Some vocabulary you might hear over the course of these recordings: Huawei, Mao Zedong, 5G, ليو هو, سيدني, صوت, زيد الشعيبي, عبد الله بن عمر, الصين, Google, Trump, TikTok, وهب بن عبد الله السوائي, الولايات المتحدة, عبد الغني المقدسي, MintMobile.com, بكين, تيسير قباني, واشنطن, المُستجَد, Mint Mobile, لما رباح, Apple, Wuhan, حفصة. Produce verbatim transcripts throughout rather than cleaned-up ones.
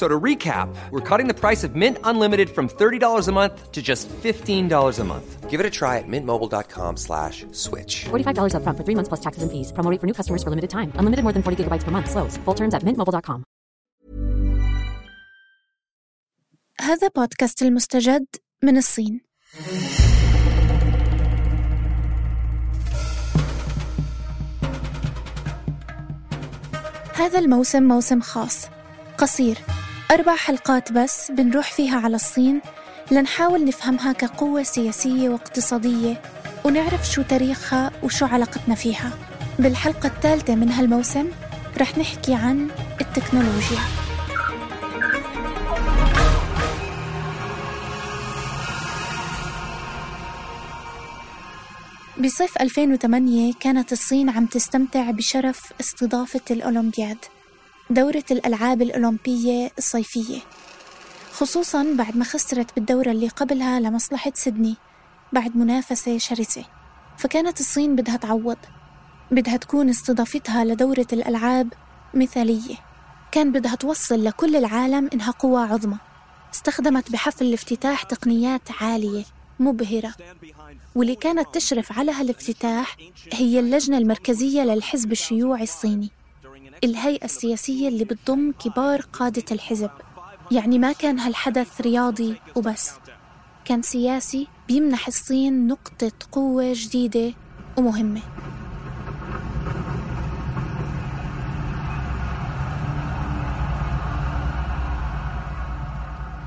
So to recap, we're cutting the price of Mint Unlimited from thirty dollars a month to just fifteen dollars a month. Give it a try at mintmobile.com slash switch. forty-five dollars up front for three months plus taxes and fees. Promo rate for new customers for limited time. Unlimited more than forty gigabytes per month. Slows full terms at mint mobile dot com. هذا بودكاست المستجد من الصين. هذا الموسم موسم خاص قصير، أربع حلقات بس بنروح فيها على الصين لنحاول نفهمها كقوة سياسية واقتصادية ونعرف شو تاريخها وشو علاقتنا فيها. بالحلقة الثالثة من هالموسم رح نحكي عن التكنولوجيا. بصيف ألفين وثمانية كانت الصين عم تستمتع بشرف استضافة الأولمبياد، دورة الألعاب الأولمبية الصيفية، خصوصاً بعد ما خسرت بالدورة اللي قبلها لمصلحة سيدني بعد منافسة شرسة. فكانت الصين بدها تعوض، بدها تكون استضافتها لدورة الألعاب مثالية، كان بدها توصل لكل العالم إنها قوة عظمى. استخدمت بحفل الافتتاح تقنيات عالية مبهرة، واللي كانت تشرف على هالافتتاح هي اللجنة المركزية للحزب الشيوعي الصيني، الهيئة السياسية اللي بتضم كبار قادة الحزب. يعني ما كان هالحدث رياضي وبس، كان سياسي بيمنح الصين نقطة قوة جديدة ومهمة.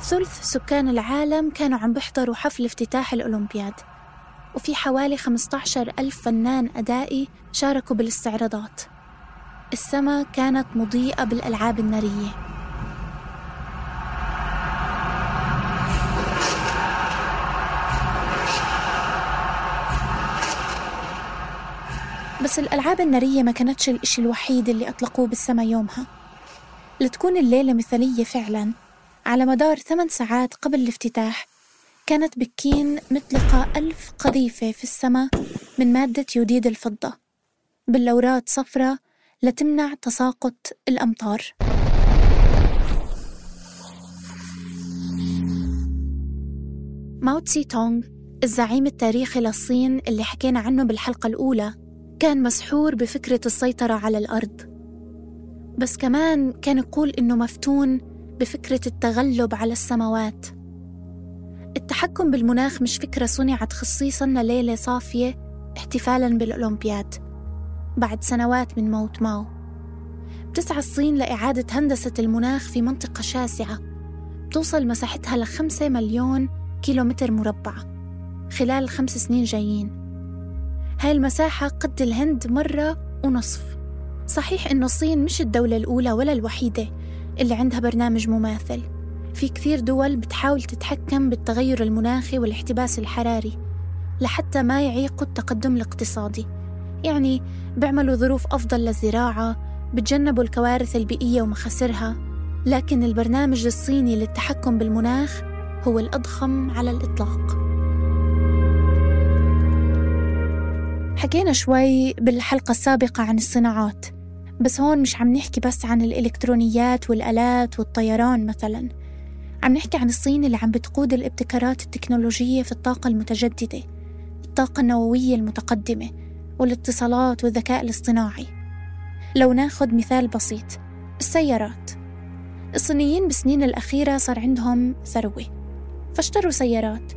ثلث سكان العالم كانوا عم بيحضروا حفل افتتاح الأولمبياد، وفي حوالي خمسة عشر ألف فنان أدائي شاركوا بالاستعراضات. السماء كانت مضيئة بالألعاب النارية. بس الألعاب النارية ما كانتش الإشي الوحيد اللي أطلقوه بالسماء يومها. لتكون الليلة مثالية فعلاً، على مدار ثمان ساعات قبل الافتتاح كانت بكين مطلقة ألف قذيفة في السماء من مادة يوديد الفضة بلورات صفراء لتمنع تساقط الأمطار. ماو تسي تونغ، الزعيم التاريخي للصين اللي حكينا عنه بالحلقة الأولى، كان مسحور بفكرة السيطرة على الأرض، بس كمان كان يقول إنه مفتون بفكرة التغلب على السماوات. التحكم بالمناخ مش فكرة صنعت خصيصاً لليلة صافية احتفالاً بالأولمبياد بعد سنوات من موت ماو. بتسعى الصين لإعادة هندسة المناخ في منطقة شاسعة بتوصل مساحتها لخمسة مليون كيلومتر مربع خلال الخمس سنين جايين. هاي المساحة قد الهند مرة ونصف. صحيح إنه الصين مش الدولة الأولى ولا الوحيدة اللي عندها برنامج مماثل، في كثير دول بتحاول تتحكم بالتغير المناخي والاحتباس الحراري لحتى ما يعيقوا التقدم الاقتصادي. يعني بيعملوا ظروف أفضل للزراعة، بتجنبوا الكوارث البيئية ومخاسرها، لكن البرنامج الصيني للتحكم بالمناخ هو الأضخم على الإطلاق. حكينا شوي بالحلقة السابقة عن الصناعات، بس هون مش عم نحكي بس عن الإلكترونيات والآلات والطيران مثلاً، عم نحكي عن الصين اللي عم بتقود الابتكارات التكنولوجية في الطاقة المتجددة، الطاقة النووية المتقدمة والاتصالات والذكاء الاصطناعي. لو ناخد مثال بسيط، السيارات. الصينيين بالسنين الأخيرة صار عندهم ثروة فاشتروا سيارات.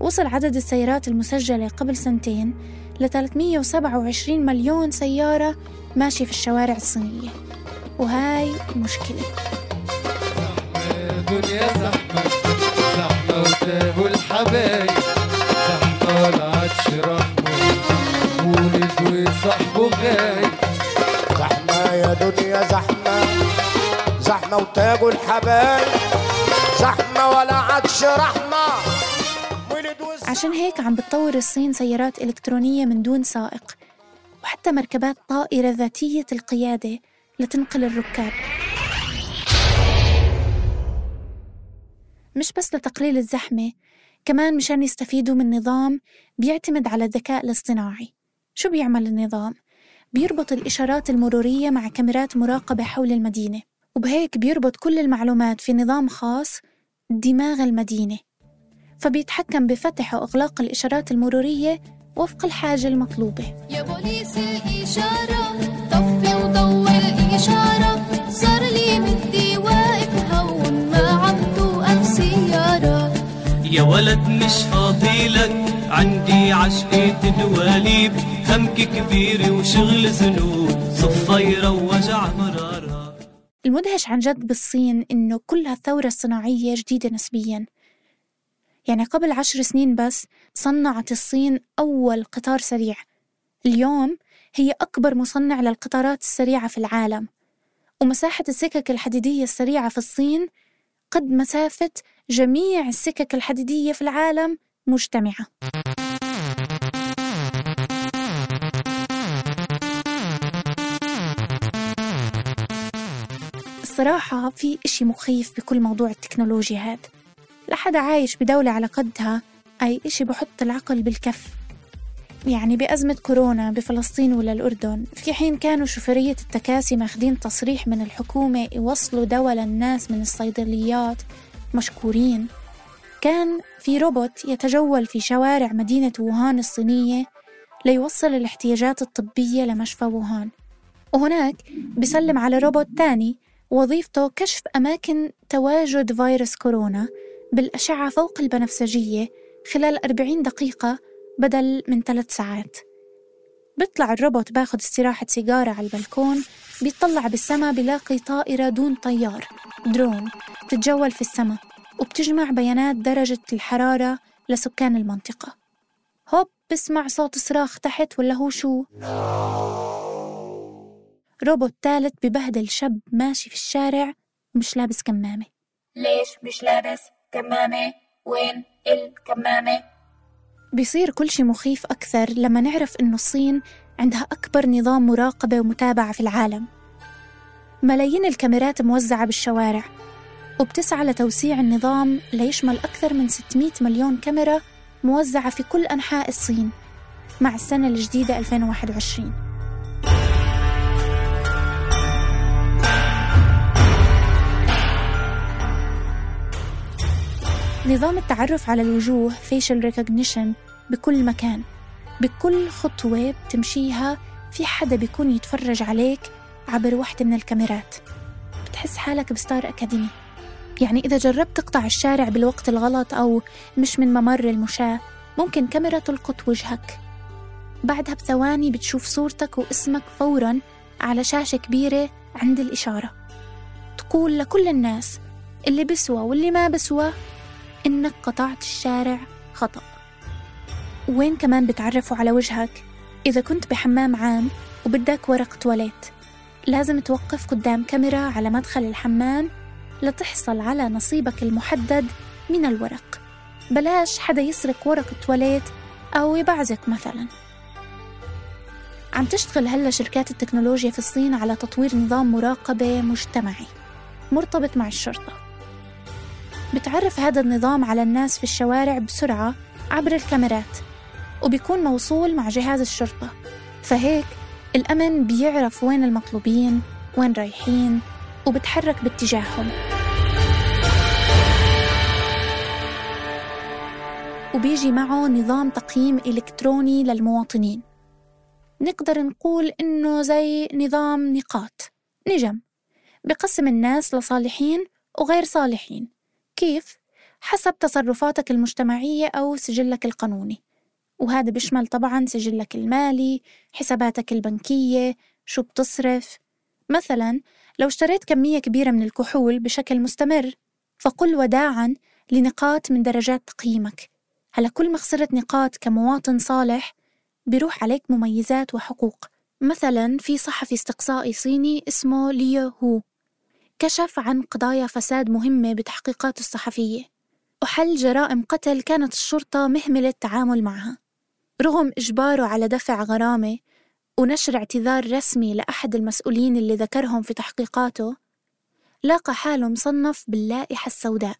وصل عدد السيارات المسجلة قبل سنتين ل ثلاثمية وسبعة وعشرين مليون سيارة ماشي في الشوارع الصينية، وهاي مشكلة. طلعتش رحمه ولد وصاحبه جاي. زحمة يا دنيا زحمة، زحمة وتاجوا الحبايب، زحمة ولا عادش رحمة. عشان هيك عم بتطور الصين سيارات إلكترونية من دون سائق، وحتى مركبات طائرة ذاتية القيادة لتنقل الركاب، مش بس لتقليل الزحمة، كمان مشان يستفيدوا من نظام بيعتمد على الذكاء الاصطناعي. شو بيعمل النظام؟ بيربط الإشارات المرورية مع كاميرات مراقبة حول المدينة، وبهيك بيربط كل المعلومات في نظام خاص دماغ المدينة، فبيتحكم بفتح وإغلاق الإشارات المرورية وفق الحاجة المطلوبة. يا بوليسي إشارة، طفي وضوي الإشارة، صار لي مدي واقف هون ما عمتو أفسيارة. يا ولد مش فاضيلك، عندي عشقة دواليب، خمك كبير وشغل زنوب، صفيرة ووجع مرارة. المدهش عن جد بالصين إنه كل هالثورة الصناعية جديدة نسبياً. يعني قبل عشر سنين بس صنعت الصين أول قطار سريع، اليوم هي أكبر مصنع للقطارات السريعة في العالم، ومساحة السكك الحديدية السريعة في الصين قد مسافة جميع السكك الحديدية في العالم مجتمعة. الصراحة في إشي مخيف بكل موضوع التكنولوجيا هذا. لا حدا عايش بدولة على قدها، أي إشي بحط العقل بالكف. يعني بأزمة كورونا بفلسطين ولا الأردن، في حين كانوا شوفيرية التكاسي ماخدين تصريح من الحكومة يوصلوا دواء للناس من الصيدليات مشكورين، كان في روبوت يتجول في شوارع مدينة ووهان الصينية ليوصل الاحتياجات الطبية لمشفى ووهان، وهناك بسلم على روبوت تاني وظيفته كشف أماكن تواجد فيروس كورونا بالأشعة فوق البنفسجية خلال أربعين دقيقة بدل من ثلاث ساعات. بيطلع الروبوت باخد استراحة سيجارة على البلكون، بيطلع بالسما بيلاقي طائرة دون طيار درون بتتجول في السما وبتجمع بيانات درجة الحرارة لسكان المنطقة. هوب بسمع صوت صراخ تحت ولا هو شو، روبوت ثالث ببهدل شاب ماشي في الشارع ومش لابس كمامة. ليش مش لابس كمامة؟ وين الكمامة؟ بيصير كل شي مخيف أكثر لما نعرف إنه الصين عندها أكبر نظام مراقبة ومتابعة في العالم. ملايين الكاميرات موزعة بالشوارع، وبتسعى لتوسيع النظام ليشمل أكثر من ستمائة مليون كاميرا موزعة في كل أنحاء الصين مع السنة الجديدة ألفين وواحد وعشرين. نظام التعرف على الوجوه facial recognition بكل مكان، بكل خطوة بتمشيها في حدا بيكون يتفرج عليك عبر واحدة من الكاميرات، بتحس حالك بستار أكاديمي. يعني إذا جربت تقطع الشارع بالوقت الغلط أو مش من ممر المشاة، ممكن كاميرا تلقط وجهك، بعدها بثواني بتشوف صورتك واسمك فوراً على شاشة كبيرة عند الإشارة تقول لكل الناس اللي بسوى واللي ما بسوى إنك قطعت الشارع خطأ. وين كمان بتعرفوا على وجهك؟ إذا كنت بحمام عام وبدك ورق تواليت، لازم توقف قدام كاميرا على مدخل الحمام لتحصل على نصيبك المحدد من الورق. بلاش حدا يسرق ورق التواليت أو يبعزك مثلا. عم تشتغل هلا شركات التكنولوجيا في الصين على تطوير نظام مراقبة مجتمعي مرتبط مع الشرطة. بتعرف هذا النظام على الناس في الشوارع بسرعة عبر الكاميرات، وبيكون موصول مع جهاز الشرطة، فهيك الأمن بيعرف وين المطلوبين وين رايحين وبتحرك باتجاههم. وبيجي معه نظام تقييم إلكتروني للمواطنين، نقدر نقول إنه زي نظام نقاط نجم، بقسم الناس لصالحين وغير صالحين. كيف؟ حسب تصرفاتك المجتمعية أو سجلك القانوني، وهذا بيشمل طبعاً سجلك المالي، حساباتك البنكية، شو بتصرف. مثلاً لو اشتريت كمية كبيرة من الكحول بشكل مستمر، فقل وداعاً لنقاط من درجات تقييمك هلا كل ما خسرت نقاط كمواطن صالح بيروح عليك مميزات وحقوق. مثلا في صحفي استقصائي صيني اسمه ليو هو كشف عن قضايا فساد مهمة بتحقيقات الصحفية وحل جرائم قتل كانت الشرطة مهملة التعامل معها، رغم إجباره على دفع غرامة ونشر اعتذار رسمي لأحد المسؤولين اللي ذكرهم في تحقيقاته. لاقى حاله مصنف باللائحة السوداء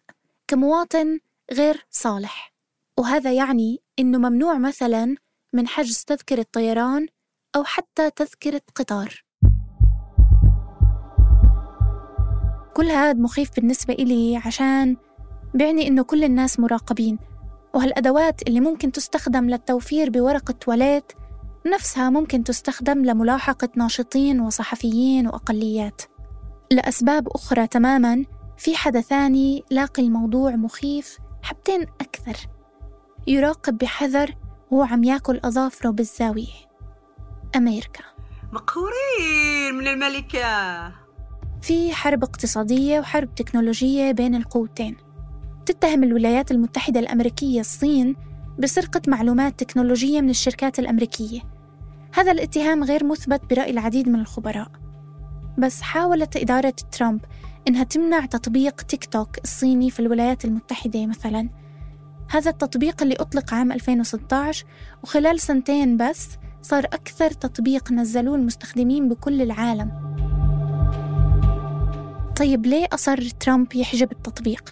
كمواطن غير صالح، وهذا يعني إنه ممنوع مثلاً من حجز تذكرة طيران أو حتى تذكرة قطار. كل هذا مخيف بالنسبة إلي عشان بيعني إنه كل الناس مراقبين، وهالأدوات اللي ممكن تستخدم للتوفير بورقة تواليت نفسها ممكن تستخدم لملاحقة ناشطين وصحفيين وأقليات. لأسباب أخرى تماماً، في حدا ثاني لاقي الموضوع مخيف حبتين أكثر، يراقب بحذر وهو عم ياكل أظافره بالزاوية. أمريكا مقهورين من الملكة، في حرب اقتصادية وحرب تكنولوجية بين القوتين. تتهم الولايات المتحدة الأمريكية الصين بسرقة معلومات تكنولوجية من الشركات الأمريكية. هذا الاتهام غير مثبت برأي العديد من الخبراء، بس حاولت إدارة ترامب إنها تمنع تطبيق تيك توك الصيني في الولايات المتحدة مثلاً. هذا التطبيق اللي أطلق عام ألفين وستة عشر، وخلال سنتين بس صار أكثر تطبيق نزلوه المستخدمين بكل العالم. طيب ليه أصر ترامب يحجب التطبيق؟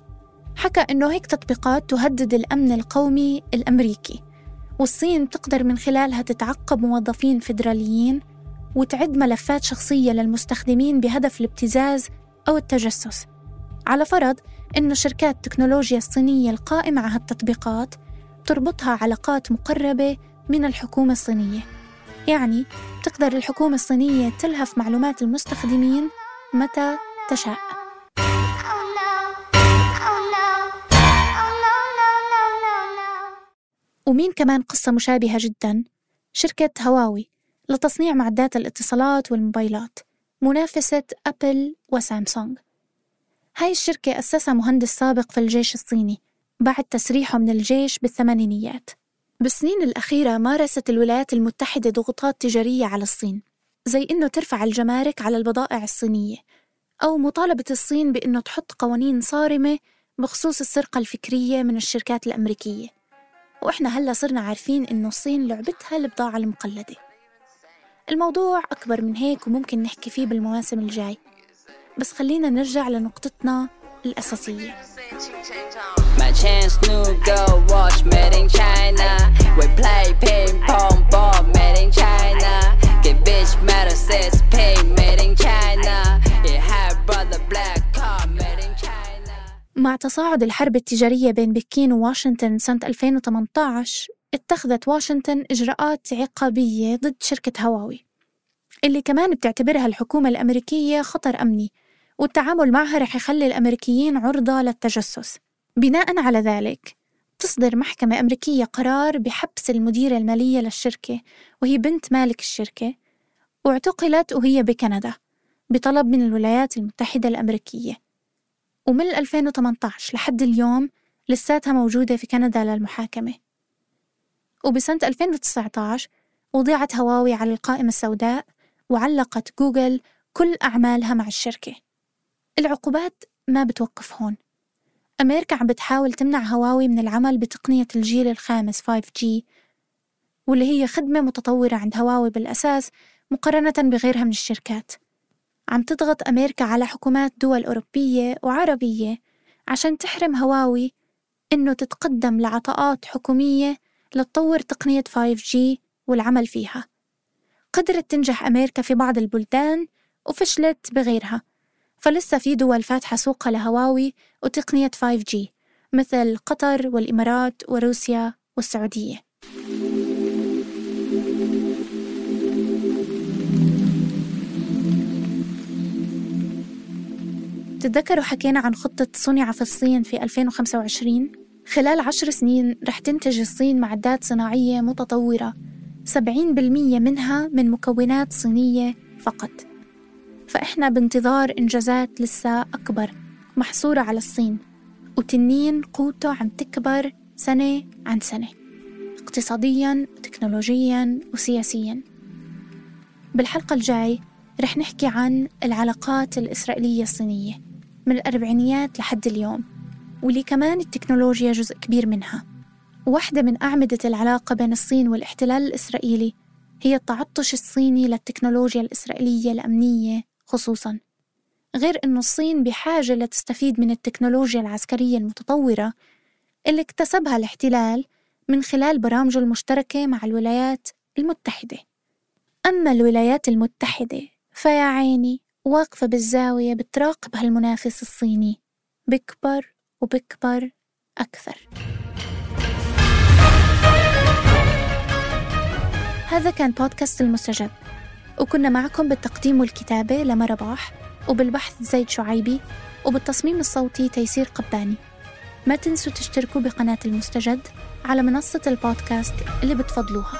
حكى إنه هيك تطبيقات تهدد الأمن القومي الأمريكي، والصين بتقدر من خلالها تتعقب موظفين فيدراليين وتعد ملفات شخصية للمستخدمين بهدف الابتزاز أو التجسس، على فرض إنه شركات التكنولوجيا الصينية القائمة على هالتطبيقات تربطها علاقات مقربة من الحكومة الصينية. يعني تقدر الحكومة الصينية تلهف معلومات المستخدمين متى تشاء. ومين كمان قصة مشابهة جداً؟ شركة هواوي لتصنيع معدات الاتصالات والموبايلات، منافسة أبل وسامسونج. هاي الشركة أسسها مهندس سابق في الجيش الصيني بعد تسريحه من الجيش بالثمانينيات. بالسنين الأخيرة مارست الولايات المتحدة ضغوطات تجارية على الصين، زي إنه ترفع الجمارك على البضائع الصينية، أو مطالبة الصين بإنه تحط قوانين صارمة بخصوص السرقة الفكرية من الشركات الأمريكية. وإحنا هلأ صرنا عارفين إنه الصين لعبتها البضاعة المقلدة. الموضوع أكبر من هيك وممكن نحكي فيه بالمواسم الجاي، بس خلينا نرجع لنقطتنا الأساسية. مع تصاعد الحرب التجارية بين بكين وواشنطن سنة ألفين وثمانية عشر، اتخذت واشنطن إجراءات عقابية ضد شركة هواوي، اللي كمان بتعتبرها الحكومة الأمريكية خطر أمني، والتعامل معها رح يخلي الأمريكيين عرضة للتجسس. بناءً على ذلك تصدر محكمة أمريكية قرار بحبس المديرة المالية للشركة وهي بنت مالك الشركة، واعتقلت وهي بكندا بطلب من الولايات المتحدة الأمريكية. ومن ألفين وثمانية عشر لحد اليوم لساتها موجودة في كندا للمحاكمة. وبسنة ألفين وتسعة عشر وضعت هواوي على القائمة السوداء، وعلقت جوجل كل أعمالها مع الشركة. العقوبات ما بتوقف هون. أمريكا عم بتحاول تمنع هواوي من العمل بتقنية الجيل الخامس فايف جي، واللي هي خدمة متطورة عند هواوي بالأساس مقارنة بغيرها من الشركات. عم تضغط أمريكا على حكومات دول أوروبية وعربية عشان تحرم هواوي إنه تتقدم لعطاءات حكومية لتطور تقنية فايف جي والعمل فيها. قدرت تنجح أمريكا في بعض البلدان وفشلت بغيرها، فلسه في دول فاتحة سوقها لهواوي وتقنية فايف جي مثل قطر والإمارات وروسيا والسعودية. تتذكروا حكينا عن خطة صنع في الصين في ألفين وخمسة وعشرين؟ خلال عشر سنين رح تنتج الصين معدات صناعية متطورة سبعين بالمية منها من مكونات صينية فقط. فإحنا بانتظار إنجازات لسه أكبر محصورة على الصين، وتنين قوته عم تكبر سنة عن سنة، اقتصادياً وتكنولوجياً وسياسياً. بالحلقة الجاي رح نحكي عن العلاقات الإسرائيلية الصينية من الأربعينيات لحد اليوم، واللي كمان التكنولوجيا جزء كبير منها. واحدة من أعمدة العلاقة بين الصين والاحتلال الإسرائيلي هي التعطش الصيني للتكنولوجيا الإسرائيلية الأمنية خصوصاً، غير أنه الصين بحاجة لتستفيد من التكنولوجيا العسكرية المتطورة اللي اكتسبها الاحتلال من خلال برامجه المشتركة مع الولايات المتحدة. أما الولايات المتحدة فيا عيني واقفة بالزاوية بتراقب هالمنافس الصيني بكبر وبكبر أكثر. هذا كان بودكاست المستجد، وكنا معكم بالتقديم والكتابة لما رباح، وبالبحث زيد شعيبي، وبالتصميم الصوتي تيسير قباني. ما تنسوا تشتركوا بقناة المستجد على منصة البودكاست اللي بتفضلوها.